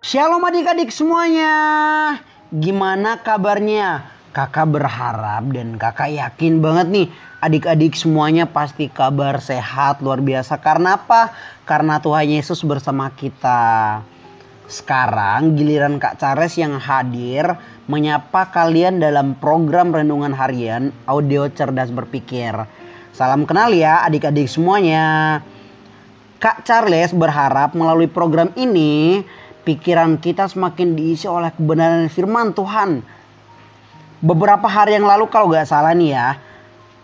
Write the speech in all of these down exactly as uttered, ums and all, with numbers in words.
Shalom adik-adik semuanya. Gimana kabarnya? Kakak berharap dan kakak yakin banget nih, adik-adik semuanya pasti kabar sehat luar biasa. Karena apa? Karena Tuhan Yesus bersama kita. Sekarang giliran Kak Charles yang hadir menyapa kalian dalam program Renungan Harian Audio Cerdas Berpikir. Salam kenal ya adik-adik semuanya. Kak Charles berharap melalui program ini pikiran kita semakin diisi oleh kebenaran firman Tuhan. Beberapa hari yang lalu kalau gak salah nih ya,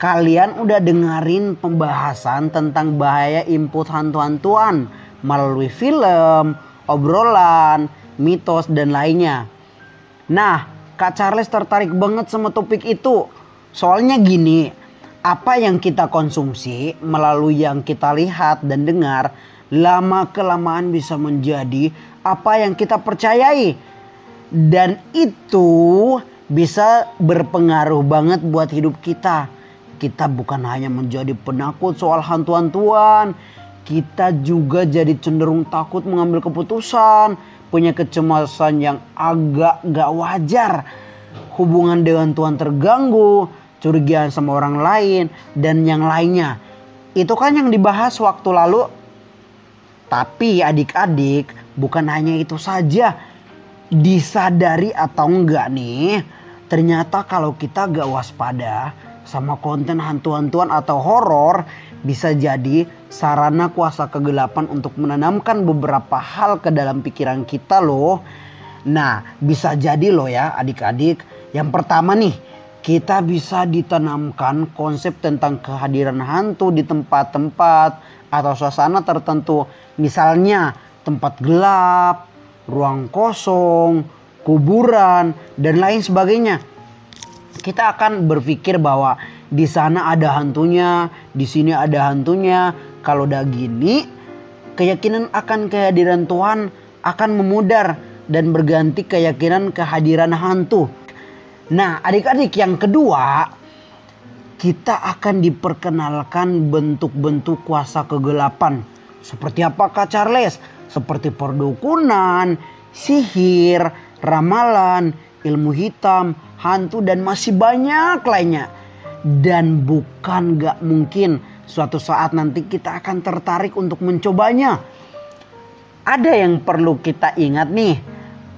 kalian udah dengerin pembahasan tentang bahaya input hantu-hantuan melalui film, obrolan, mitos, dan lainnya. Nah, Kak Charles tertarik banget sama topik itu. Soalnya gini, apa yang kita konsumsi melalui yang kita lihat dan dengar, lama-kelamaan bisa menjadi apa yang kita percayai. Dan itu bisa berpengaruh banget buat hidup kita. Kita bukan hanya menjadi penakut soal hantu-hantuan, kita juga jadi cenderung takut mengambil keputusan, punya kecemasan yang agak gak wajar, hubungan dengan Tuhan terganggu, curigaan sama orang lain, dan yang lainnya. Itu kan yang dibahas waktu lalu. Tapi adik-adik, bukan hanya itu saja. Disadari atau enggak nih, ternyata kalau kita gak waspada sama konten hantu-hantuan atau horor, bisa jadi sarana kuasa kegelapan untuk menanamkan beberapa hal ke dalam pikiran kita loh. Nah, bisa jadi loh ya adik-adik. Yang pertama nih, kita bisa ditanamkan konsep tentang kehadiran hantu di tempat-tempat atau suasana tertentu. Misalnya tempat gelap, ruang kosong, kuburan, dan lain sebagainya. Kita akan berpikir bahwa di sana ada hantunya, di sini ada hantunya. Kalau udah gini, keyakinan akan kehadiran Tuhan akan memudar dan berganti keyakinan kehadiran hantu. Nah, adik-adik, yang kedua, kita akan diperkenalkan bentuk-bentuk kuasa kegelapan. Seperti apa Kak Charles? Seperti perdukunan, sihir, ramalan, ilmu hitam, hantu, dan masih banyak lainnya. Dan bukan gak mungkin suatu saat nanti kita akan tertarik untuk mencobanya. Ada yang perlu kita ingat nih,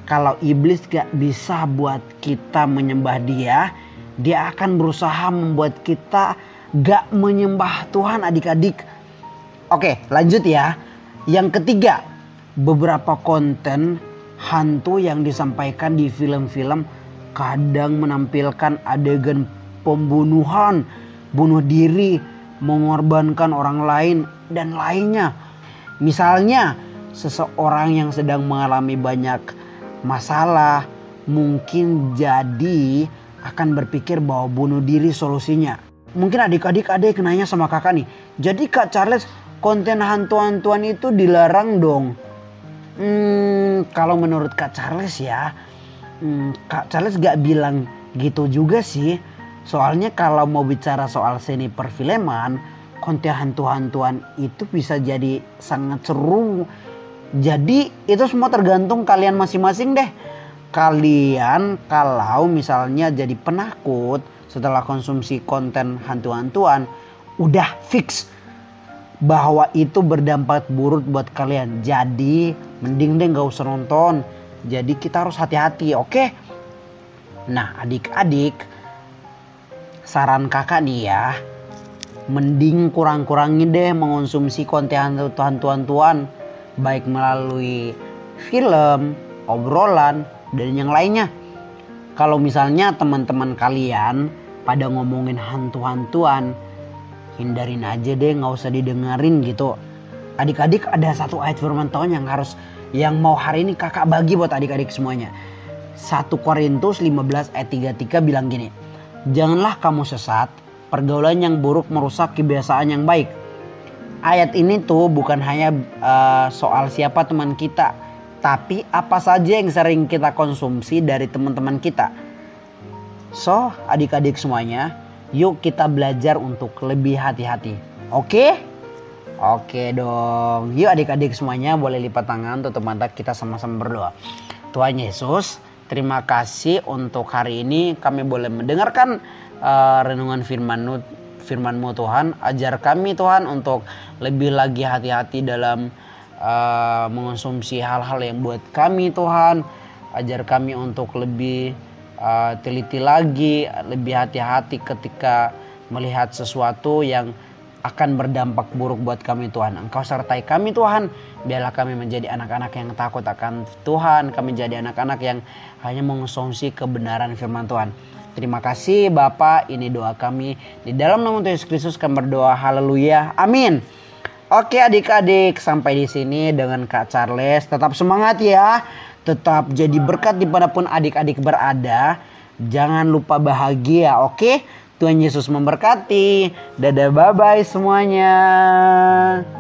kalau iblis gak bisa buat kita menyembah dia, dia akan berusaha membuat kita gak menyembah Tuhan adik-adik. Oke, lanjut ya. Yang ketiga, beberapa konten hantu yang disampaikan di film-film kadang menampilkan adegan pembunuhan, bunuh diri, mengorbankan orang lain, dan lainnya. Misalnya, seseorang yang sedang mengalami banyak masalah mungkin jadi akan berpikir bahwa bunuh diri solusinya. Mungkin adik-adik ada yang nanya sama kakak nih, jadi Kak Charles, konten hantu-hantuan itu dilarang dong? Hmm, kalau menurut Kak Charles ya, hmm, Kak Charles gak bilang gitu juga sih. Soalnya kalau mau bicara soal seni perfilman, konten hantu-hantuan itu bisa jadi sangat seru. Jadi itu semua tergantung kalian masing-masing deh. Kalian kalau misalnya jadi penakut setelah konsumsi konten hantu-hantuan, udah fix bahwa itu berdampak buruk buat kalian. Jadi mending deh gak usah nonton. Jadi kita harus hati-hati, oke? Nah adik-adik, saran kakak nih ya, mending kurang-kurangi deh mengonsumsi konten hantu-hantuan, baik melalui film, obrolan, dan yang lainnya. Kalau misalnya teman-teman kalian pada ngomongin hantu-hantuan, hindarin aja deh, gak usah didengerin gitu. Adik-adik, ada satu ayat firman Tuhan yang harus, yang mau hari ini kakak bagi buat adik-adik semuanya. satu Korintus lima belas ayat tiga puluh tiga bilang gini, janganlah kamu sesat, pergaulan yang buruk merusak kebiasaan yang baik. Ayat ini tuh bukan hanya uh, soal siapa teman kita, tapi apa saja yang sering kita konsumsi dari teman-teman kita. So, adik-adik semuanya, yuk kita belajar untuk lebih hati-hati. Oke? Oke dong. Yuk adik-adik semuanya boleh lipat tangan, tutup mata, kita sama-sama berdoa. Tuhan Yesus, terima kasih untuk hari ini kami boleh mendengarkan uh, renungan firman-Mu, firman-Mu Tuhan. Ajar kami Tuhan untuk lebih lagi hati-hati dalam uh, mengonsumsi hal-hal yang buat kami Tuhan. Ajar kami untuk lebih uh, teliti lagi, lebih hati-hati ketika melihat sesuatu yang akan berdampak buruk buat kami Tuhan. Engkau sertai kami Tuhan. Biarlah kami menjadi anak-anak yang takut akan Tuhan. Kami jadi anak-anak yang hanya mengonsumsi kebenaran firman Tuhan. Terima kasih Bapa. Ini doa kami di dalam nama Tuhan Yesus Kristus kami berdoa. Haleluya. Amin. Oke adik-adik, sampai di sini dengan Kak Charles. Tetap semangat ya. Tetap jadi berkat dimanapun adik-adik berada. Jangan lupa bahagia. Oke. Tuhan Yesus memberkati. Dadah, bye-bye semuanya.